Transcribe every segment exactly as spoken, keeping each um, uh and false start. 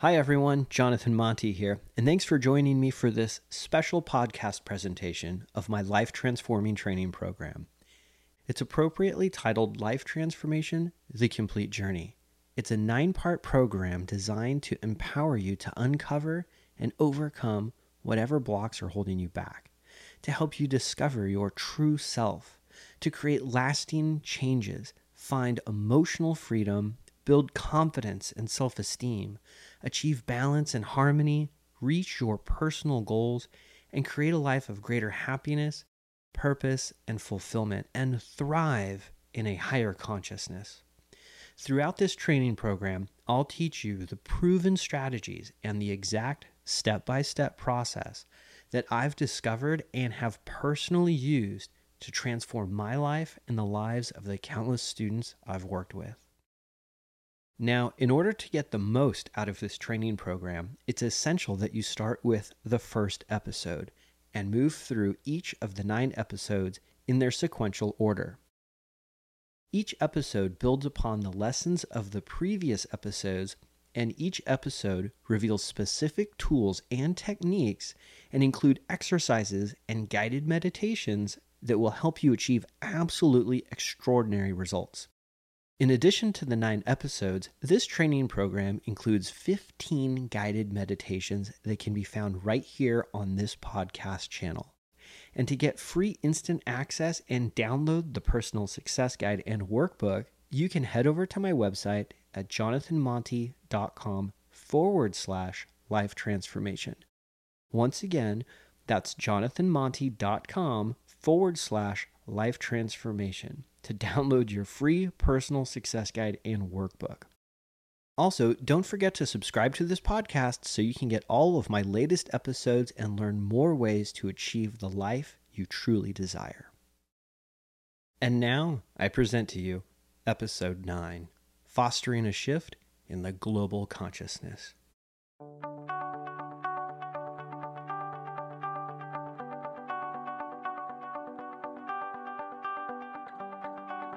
Hi everyone, Jonathan Monti here, and thanks for joining me for this special podcast presentation of my Life Transforming Training Program. It's appropriately titled Life Transformation, The Complete Journey. It's a nine-part program designed to empower you to uncover and overcome whatever blocks are holding you back, to help you discover your true self, to create lasting changes, find emotional freedom, build confidence and self-esteem, achieve balance and harmony, reach your personal goals, and create a life of greater happiness, purpose, and fulfillment, and thrive in a higher consciousness. Throughout this training program, I'll teach you the proven strategies and the exact step-by-step process that I've discovered and have personally used to transform my life and the lives of the countless students I've worked with. Now, in order to get the most out of this training program, it's essential that you start with the first episode and move through each of the nine episodes in their sequential order. Each episode builds upon the lessons of the previous episodes, and each episode reveals specific tools and techniques and include exercises and guided meditations that will help you achieve absolutely extraordinary results. In addition to the nine episodes, this training program includes fifteen guided meditations that can be found right here on this podcast channel. And to get free instant access and download the Personal Success Guide and Workbook, you can head over to my website at jonathanmonti.com forward slash life transformation. Once again, that's jonathanmonti.com forward slash life transformation to download your free Personal Success Guide and Workbook. Also, don't forget to subscribe to this podcast so you can get all of my latest episodes and learn more ways to achieve the life you truly desire. And now, I present to you Episode nine, Fostering a Shift in the Global Consciousness.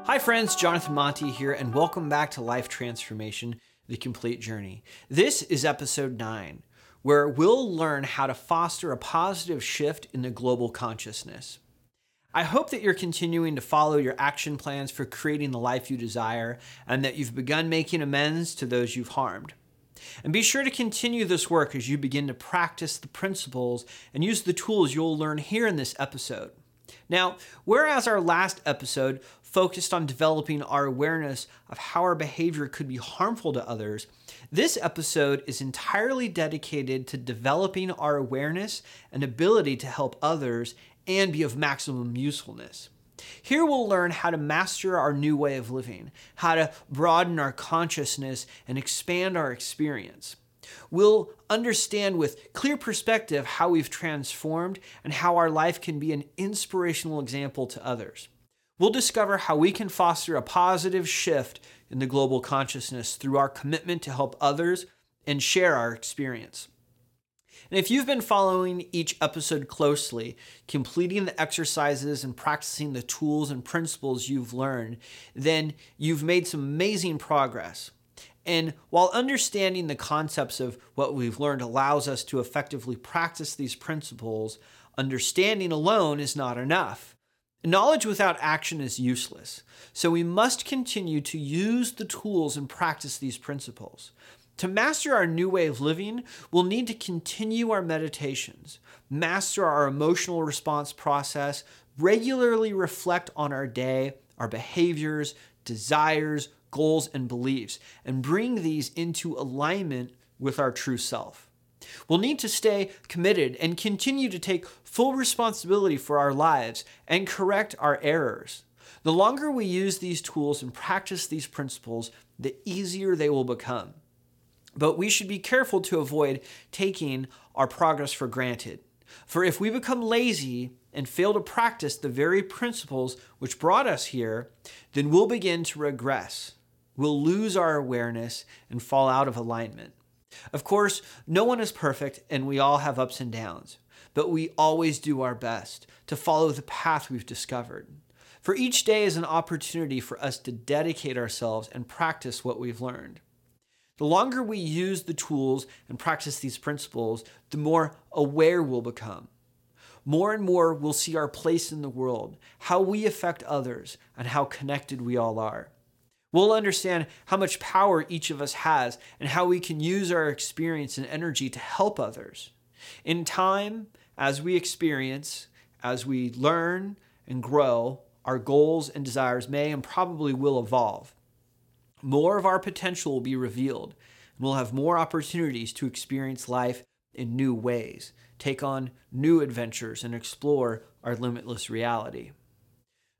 Hi friends, Jonathan Monti here, and welcome back to Life Transformation, The Complete Journey. This is episode nine, where we'll learn how to foster a positive shift in the global consciousness. I hope that you're continuing to follow your action plans for creating the life you desire, and that you've begun making amends to those you've harmed. And be sure to continue this work as you begin to practice the principles and use the tools you'll learn here in this episode. Now, whereas our last episode focused on developing our awareness of how our behavior could be harmful to others, this episode is entirely dedicated to developing our awareness and ability to help others and be of maximum usefulness. Here we'll learn how to master our new way of living, how to broaden our consciousness and expand our experience. We'll understand with clear perspective how we've transformed and how our life can be an inspirational example to others. We'll discover how we can foster a positive shift in the global consciousness through our commitment to help others and share our experience. And if you've been following each episode closely, completing the exercises and practicing the tools and principles you've learned, then you've made some amazing progress. And while understanding the concepts of what we've learned allows us to effectively practice these principles, understanding alone is not enough. Knowledge without action is useless. So we must continue to use the tools and practice these principles. To master our new way of living, we'll need to continue our meditations, master our emotional response process, regularly reflect on our day, our behaviors, desires, goals, and beliefs, and bring these into alignment with our true self. We'll need to stay committed and continue to take full responsibility for our lives and correct our errors. The longer we use these tools and practice these principles, the easier they will become. But we should be careful to avoid taking our progress for granted. For if we become lazy and fail to practice the very principles which brought us here, then we'll begin to regress. We'll lose our awareness and fall out of alignment. Of course, no one is perfect and we all have ups and downs, but we always do our best to follow the path we've discovered. For each day is an opportunity for us to dedicate ourselves and practice what we've learned. The longer we use the tools and practice these principles, the more aware we'll become. More and more, we'll see our place in the world, how we affect others, and how connected we all are. We'll understand how much power each of us has and how we can use our experience and energy to help others. In time, as we experience, as we learn and grow, our goals and desires may and probably will evolve. More of our potential will be revealed, and we'll have more opportunities to experience life in new ways, take on new adventures, and explore our limitless reality.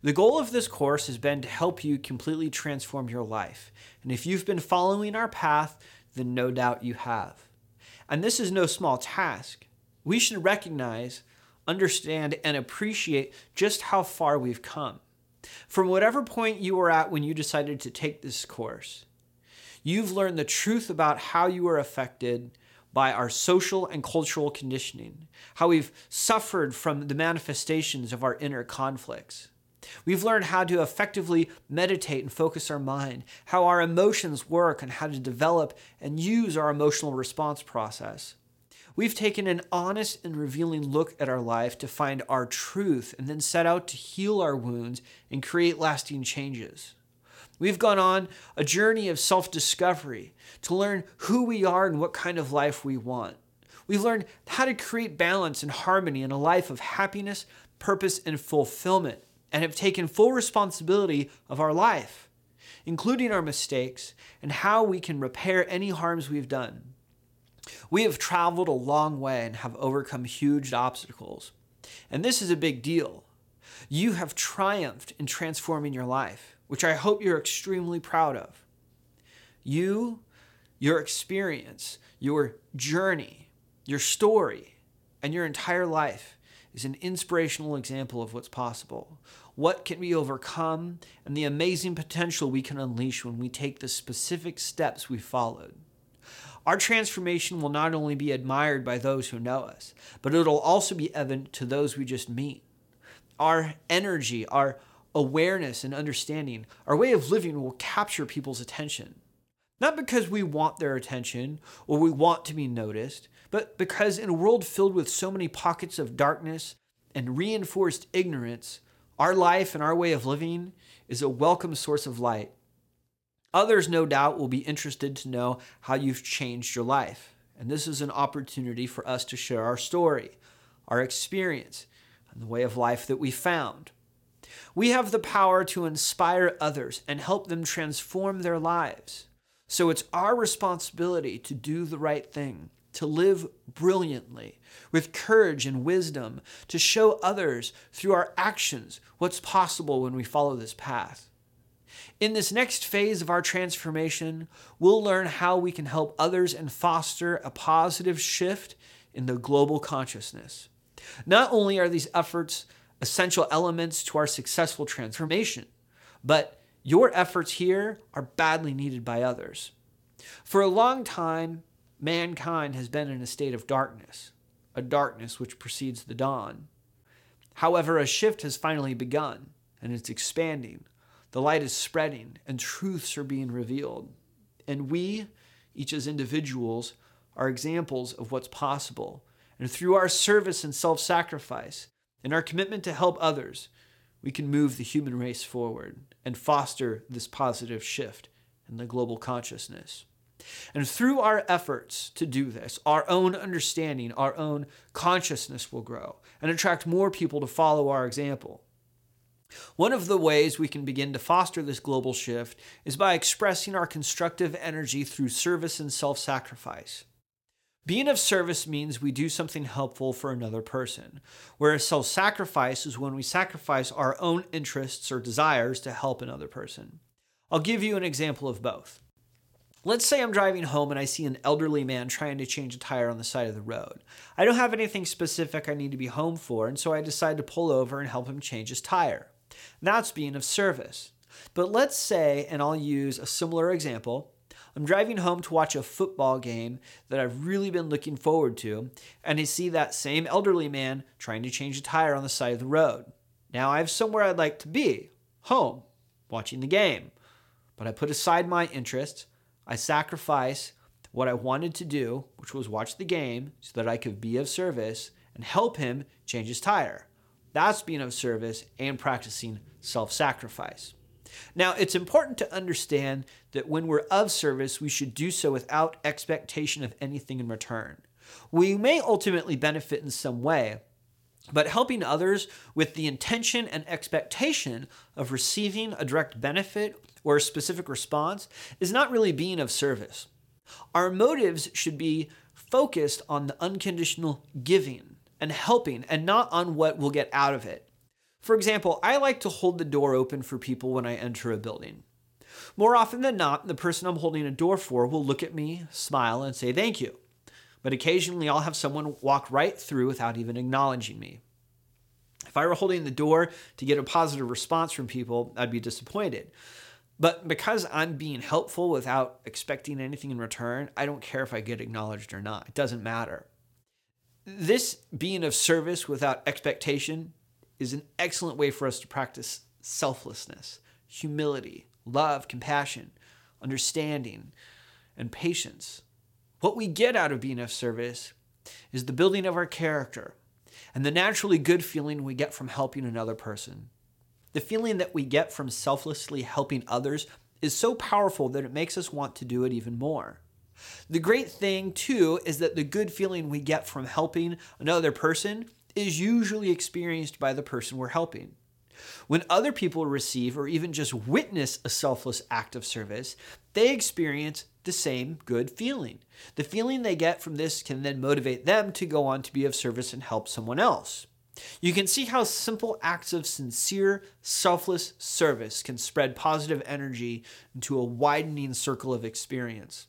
The goal of this course has been to help you completely transform your life, and if you've been following our path, then no doubt you have. And this is no small task. We should recognize, understand, and appreciate just how far we've come. From whatever point you were at when you decided to take this course, you've learned the truth about how you are affected by our social and cultural conditioning, how we've suffered from the manifestations of our inner conflicts. We've learned how to effectively meditate and focus our mind, how our emotions work, and how to develop and use our emotional response process. We've taken an honest and revealing look at our life to find our truth and then set out to heal our wounds and create lasting changes. We've gone on a journey of self-discovery to learn who we are and what kind of life we want. We've learned how to create balance and harmony in a life of happiness, purpose, and fulfillment, and have taken full responsibility of our life, including our mistakes and how we can repair any harms we've done. We have traveled a long way and have overcome huge obstacles. And this is a big deal. You have triumphed in transforming your life, which I hope you're extremely proud of. You, your experience, your journey, your story, and your entire life is an inspirational example of what's possible, what can be overcome, and the amazing potential we can unleash when we take the specific steps we followed. Our transformation will not only be admired by those who know us, but it'll also be evident to those we just meet. Our energy, our awareness and understanding, our way of living will capture people's attention. Not because we want their attention or we want to be noticed, but because in a world filled with so many pockets of darkness and reinforced ignorance, our life and our way of living is a welcome source of light. Others, no doubt, will be interested to know how you've changed your life. And this is an opportunity for us to share our story, our experience, and the way of life that we found. We have the power to inspire others and help them transform their lives. So it's our responsibility to do the right thing, to live brilliantly, with courage and wisdom, to show others through our actions what's possible when we follow this path. In this next phase of our transformation, we'll learn how we can help others and foster a positive shift in the global consciousness. Not only are these efforts essential elements to our successful transformation, but your efforts here are badly needed by others. For a long time, mankind has been in a state of darkness, a darkness which precedes the dawn. However, a shift has finally begun, and it's expanding. The light is spreading, and truths are being revealed. And we, each as individuals, are examples of what's possible. And through our service and self-sacrifice, and our commitment to help others, we can move the human race forward and foster this positive shift in the global consciousness. And through our efforts to do this, our own understanding, our own consciousness will grow and attract more people to follow our example. One of the ways we can begin to foster this global shift is by expressing our constructive energy through service and self-sacrifice. Being of service means we do something helpful for another person, whereas self-sacrifice is when we sacrifice our own interests or desires to help another person. I'll give you an example of both. Let's say I'm driving home and I see an elderly man trying to change a tire on the side of the road. I don't have anything specific I need to be home for, and so I decide to pull over and help him change his tire. That's being of service. But let's say, and I'll use a similar example, I'm driving home to watch a football game that I've really been looking forward to, and I see that same elderly man trying to change a tire on the side of the road. Now I have somewhere I'd like to be, home, watching the game. But I put aside my interests, I sacrifice what I wanted to do, which was watch the game so that I could be of service and help him change his tire. That's being of service and practicing self-sacrifice. Now, it's important to understand that when we're of service, we should do so without expectation of anything in return. We may ultimately benefit in some way, but helping others with the intention and expectation of receiving a direct benefit or a specific response is not really being of service. Our motives should be focused on the unconditional giving and helping and not on what we'll get out of it. For example, I like to hold the door open for people when I enter a building. More often than not, the person I'm holding a door for will look at me, smile, and say thank you. But occasionally I'll have someone walk right through without even acknowledging me. If I were holding the door to get a positive response from people, I'd be disappointed. But because I'm being helpful without expecting anything in return, I don't care if I get acknowledged or not. It doesn't matter. This being of service without expectation is an excellent way for us to practice selflessness, humility, love, compassion, understanding, and patience. What we get out of being of service is the building of our character and the naturally good feeling we get from helping another person. The feeling that we get from selflessly helping others is so powerful that it makes us want to do it even more. The great thing, too, is that the good feeling we get from helping another person is usually experienced by the person we're helping. When other people receive or even just witness a selfless act of service, they experience the same good feeling. The feeling they get from this can then motivate them to go on to be of service and help someone else. You can see how simple acts of sincere, selfless service can spread positive energy into a widening circle of experience.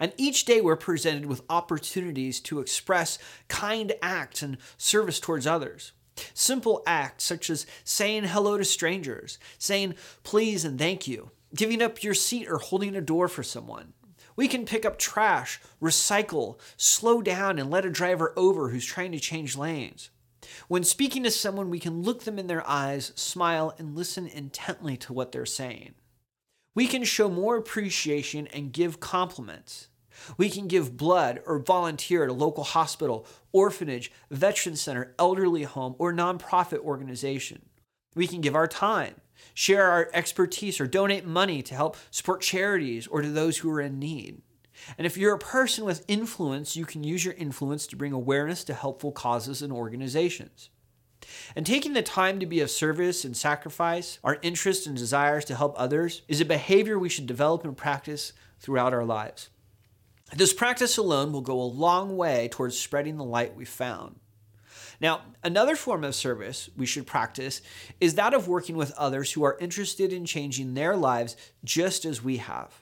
And each day we're presented with opportunities to express kind acts and service towards others. Simple acts such as saying hello to strangers, saying please and thank you, giving up your seat or holding a door for someone. We can pick up trash, recycle, slow down, and let a driver over who's trying to change lanes. When speaking to someone, we can look them in their eyes, smile, and listen intently to what they're saying. We can show more appreciation and give compliments. We can give blood or volunteer at a local hospital, orphanage, veteran center, elderly home, or nonprofit organization. We can give our time, share our expertise, or donate money to help support charities or to those who are in need. And if you're a person with influence, you can use your influence to bring awareness to helpful causes and organizations. And taking the time to be of service and sacrifice our interests and desires to help others is a behavior we should develop and practice throughout our lives. This practice alone will go a long way towards spreading the light we found. Now, another form of service we should practice is that of working with others who are interested in changing their lives just as we have.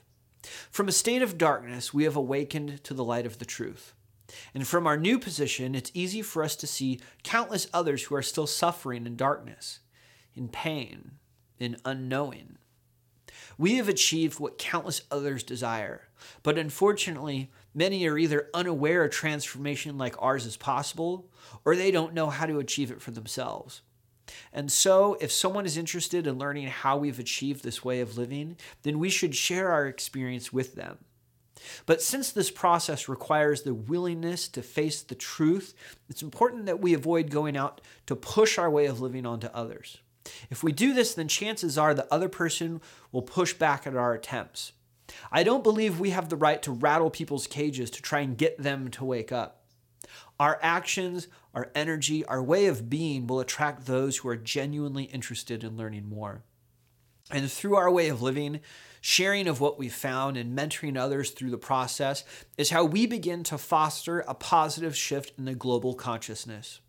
From a state of darkness, we have awakened to the light of the truth. And from our new position, it's easy for us to see countless others who are still suffering in darkness, in pain, in unknowing. We have achieved what countless others desire, but unfortunately, many are either unaware a transformation like ours is possible, or they don't know how to achieve it for themselves. And so, if someone is interested in learning how we've achieved this way of living, then we should share our experience with them. But since this process requires the willingness to face the truth, it's important that we avoid going out to push our way of living onto others. If we do this, then chances are the other person will push back at our attempts. I don't believe we have the right to rattle people's cages to try and get them to wake up. Our actions, our energy, our way of being will attract those who are genuinely interested in learning more. And through our way of living, sharing of what we've found, and mentoring others through the process is how we begin to foster a positive shift in the global consciousness.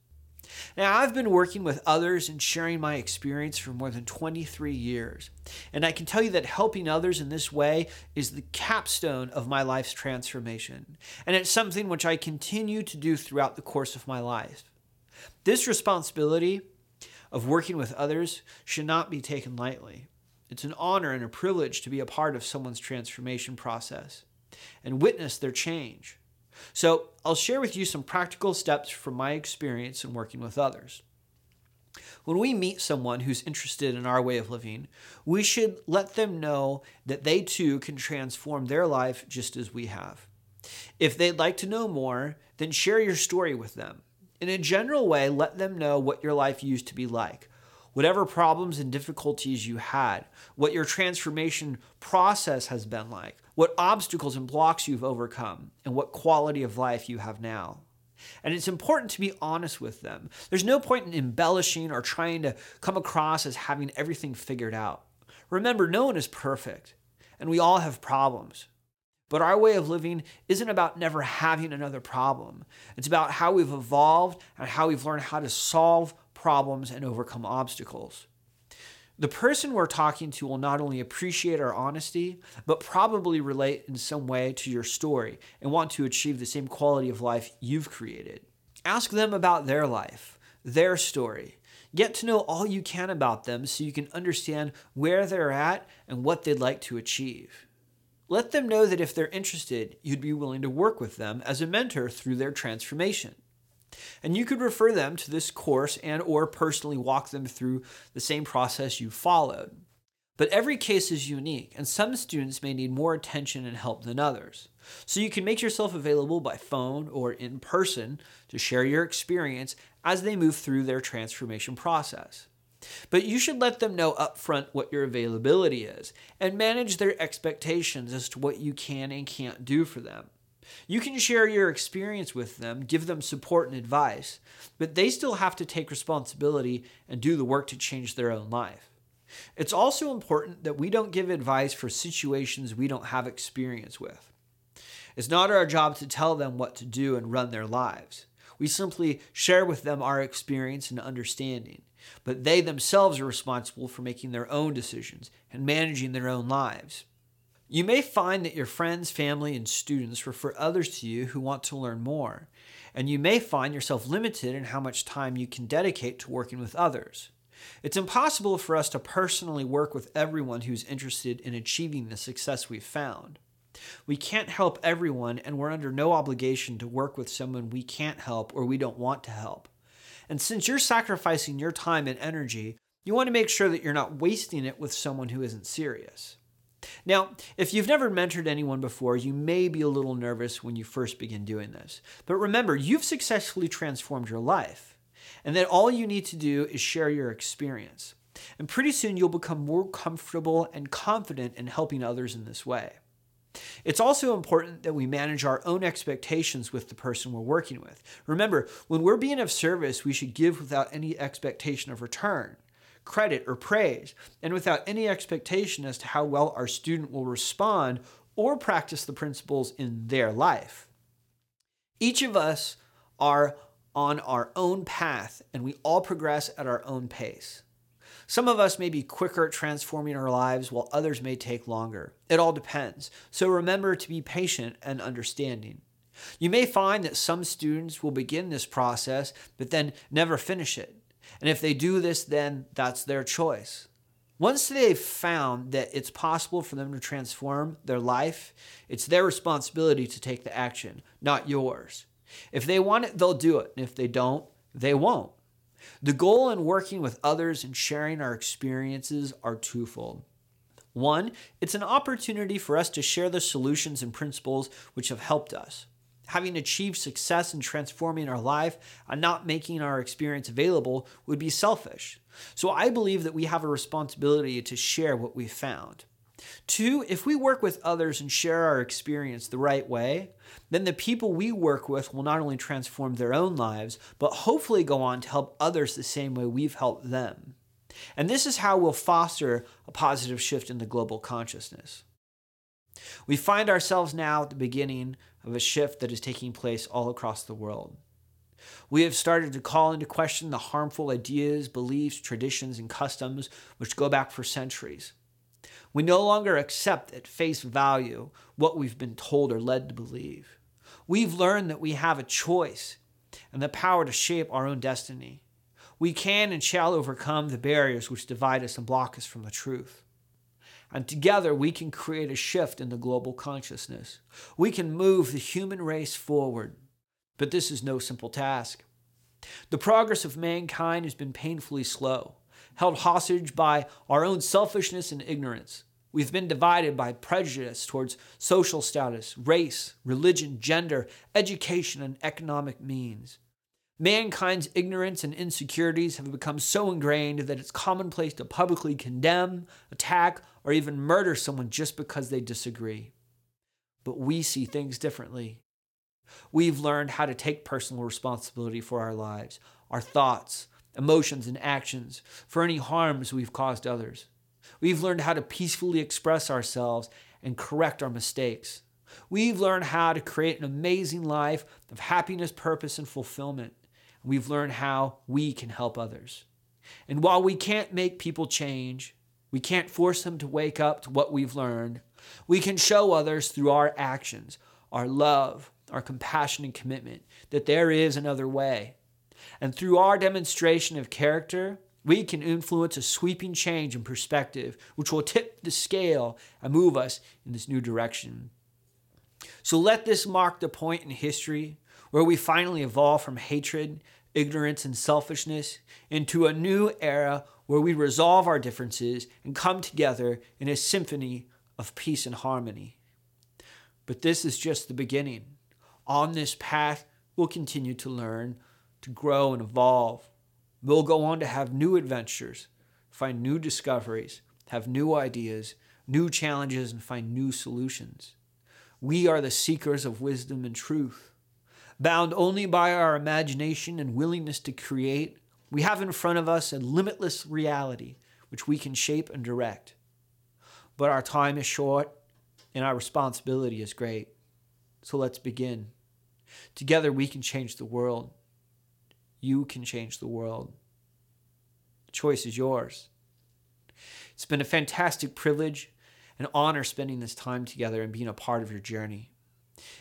Now, I've been working with others and sharing my experience for more than twenty-three years, and I can tell you that helping others in this way is the capstone of my life's transformation, and it's something which I continue to do throughout the course of my life. This responsibility of working with others should not be taken lightly. It's an honor and a privilege to be a part of someone's transformation process and witness their change. So I'll share with you some practical steps from my experience in working with others. When we meet someone who's interested in our way of living, we should let them know that they too can transform their life just as we have. If they'd like to know more, then share your story with them. In a general way, let them know what your life used to be like, whatever problems and difficulties you had, what your transformation process has been like, what obstacles and blocks you've overcome, and what quality of life you have now. And it's important to be honest with them. There's no point in embellishing or trying to come across as having everything figured out. Remember, no one is perfect, and we all have problems. But our way of living isn't about never having another problem. It's about how we've evolved and how we've learned how to solve problems and overcome obstacles. The person we're talking to will not only appreciate our honesty, but probably relate in some way to your story and want to achieve the same quality of life you've created. Ask them about their life, their story. Get to know all you can about them so you can understand where they're at and what they'd like to achieve. Let them know that if they're interested, you'd be willing to work with them as a mentor through their transformation. And you could refer them to this course and or personally walk them through the same process you followed. But every case is unique, and some students may need more attention and help than others. So you can make yourself available by phone or in person to share your experience as they move through their transformation process. But you should let them know upfront what your availability is and manage their expectations as to what you can and can't do for them. You can share your experience with them, give them support and advice, but they still have to take responsibility and do the work to change their own life. It's also important that we don't give advice for situations we don't have experience with. It's not our job to tell them what to do and run their lives. We simply share with them our experience and understanding, but they themselves are responsible for making their own decisions and managing their own lives. You may find that your friends, family, and students refer others to you who want to learn more, and you may find yourself limited in how much time you can dedicate to working with others. It's impossible for us to personally work with everyone who's interested in achieving the success we've found. We can't help everyone, and we're under no obligation to work with someone we can't help or we don't want to help. And since you're sacrificing your time and energy, you want to make sure that you're not wasting it with someone who isn't serious. Now, if you've never mentored anyone before, you may be a little nervous when you first begin doing this. But remember, you've successfully transformed your life, and that all you need to do is share your experience. And pretty soon you'll become more comfortable and confident in helping others in this way. It's also important that we manage our own expectations with the person we're working with. Remember, when we're being of service, we should give without any expectation of return, credit, or praise, and without any expectation as to how well our student will respond or practice the principles in their life. Each of us are on our own path, and we all progress at our own pace. Some of us may be quicker at transforming our lives, while others may take longer. It all depends, so remember to be patient and understanding. You may find that some students will begin this process, but then never finish it. And if they do this, then that's their choice. Once they've found that it's possible for them to transform their life, it's their responsibility to take the action, not yours. If they want it, they'll do it. And if they don't, they won't. The goal in working with others and sharing our experiences are twofold. One, it's an opportunity for us to share the solutions and principles which have helped us. Having achieved success in transforming our life and not making our experience available would be selfish. So I believe that we have a responsibility to share what we found. Two, if we work with others and share our experience the right way, then the people we work with will not only transform their own lives, but hopefully go on to help others the same way we've helped them. And this is how we'll foster a positive shift in the global consciousness. We find ourselves now at the beginning of a shift that is taking place all across the world. We have started to call into question the harmful ideas, beliefs, traditions, and customs which go back for centuries. We no longer accept at face value what we've been told or led to believe. We've learned that we have a choice and the power to shape our own destiny. We can and shall overcome the barriers which divide us and block us from the truth. And together we can create a shift in the global consciousness. We can move the human race forward. But this is no simple task. The progress of mankind has been painfully slow, held hostage by our own selfishness and ignorance. We've been divided by prejudice towards social status, race, religion, gender, education, and economic means. Mankind's ignorance and insecurities have become so ingrained that it's commonplace to publicly condemn, attack, or even murder someone just because they disagree. But we see things differently. We've learned how to take personal responsibility for our lives, our thoughts, emotions, and actions, for any harms we've caused others. We've learned how to peacefully express ourselves and correct our mistakes. We've learned how to create an amazing life of happiness, purpose, and fulfillment. We've learned how we can help others. And while we can't make people change, we can't force them to wake up to what we've learned, we can show others through our actions, our love, our compassion and commitment, that there is another way. And through our demonstration of character, we can influence a sweeping change in perspective, which will tip the scale and move us in this new direction. So let this mark the point in history where we finally evolve from hatred, ignorance, and selfishness into a new era where we resolve our differences and come together in a symphony of peace and harmony. But this is just the beginning. On this path, we'll continue to learn, to grow and evolve. We'll go on to have new adventures, find new discoveries, have new ideas, new challenges, and find new solutions. We are the seekers of wisdom and truth. Bound only by our imagination and willingness to create, we have in front of us a limitless reality which we can shape and direct. But our time is short and our responsibility is great. So let's begin. Together we can change the world. You can change the world. The choice is yours. It's been a fantastic privilege and honor spending this time together and being a part of your journey.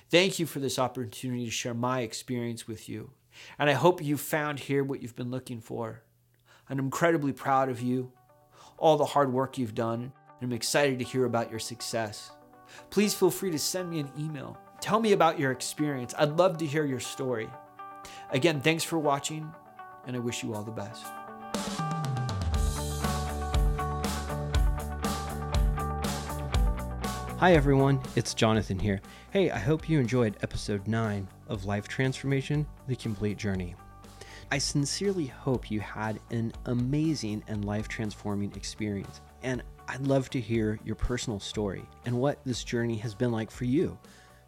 Thank you for this opportunity to share my experience with you. And I hope you found here what you've been looking for. I'm incredibly proud of you, all the hard work you've done, and I'm excited to hear about your success. Please feel free to send me an email. Tell me about your experience. I'd love to hear your story. Again, thanks for watching, and I wish you all the best. Hi everyone, it's Jonathan here. Hey, I hope you enjoyed episode nine of Life Transformation, The Complete Journey. I sincerely hope you had an amazing and life-transforming experience, and I'd love to hear your personal story and what this journey has been like for you.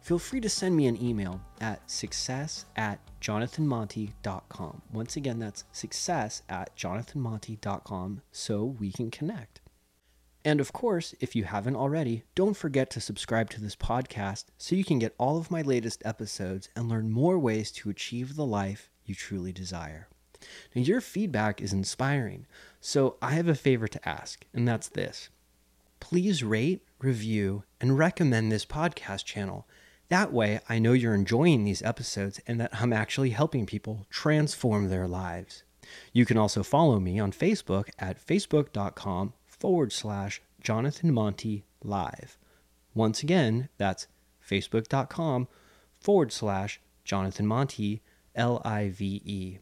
Feel free to send me an email at success at jonathan monti dot com. Once again, that's success at jonathan monti dot com so we can connect. And of course, if you haven't already, don't forget to subscribe to this podcast so you can get all of my latest episodes and learn more ways to achieve the life you truly desire. Now, your feedback is inspiring, so I have a favor to ask, and that's this. Please rate, review, and recommend this podcast channel. That way, I know you're enjoying these episodes and that I'm actually helping people transform their lives. You can also follow me on Facebook at facebook dot com. forward slash Jonathan Monti Live. Once again, that's facebook dot com forward slash Jonathan Monti L I V E.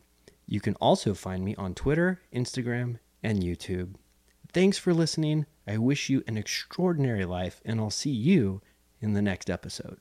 You can also find me on Twitter, Instagram, and YouTube. Thanks for listening. I wish you an extraordinary life, and I'll see you in the next episode.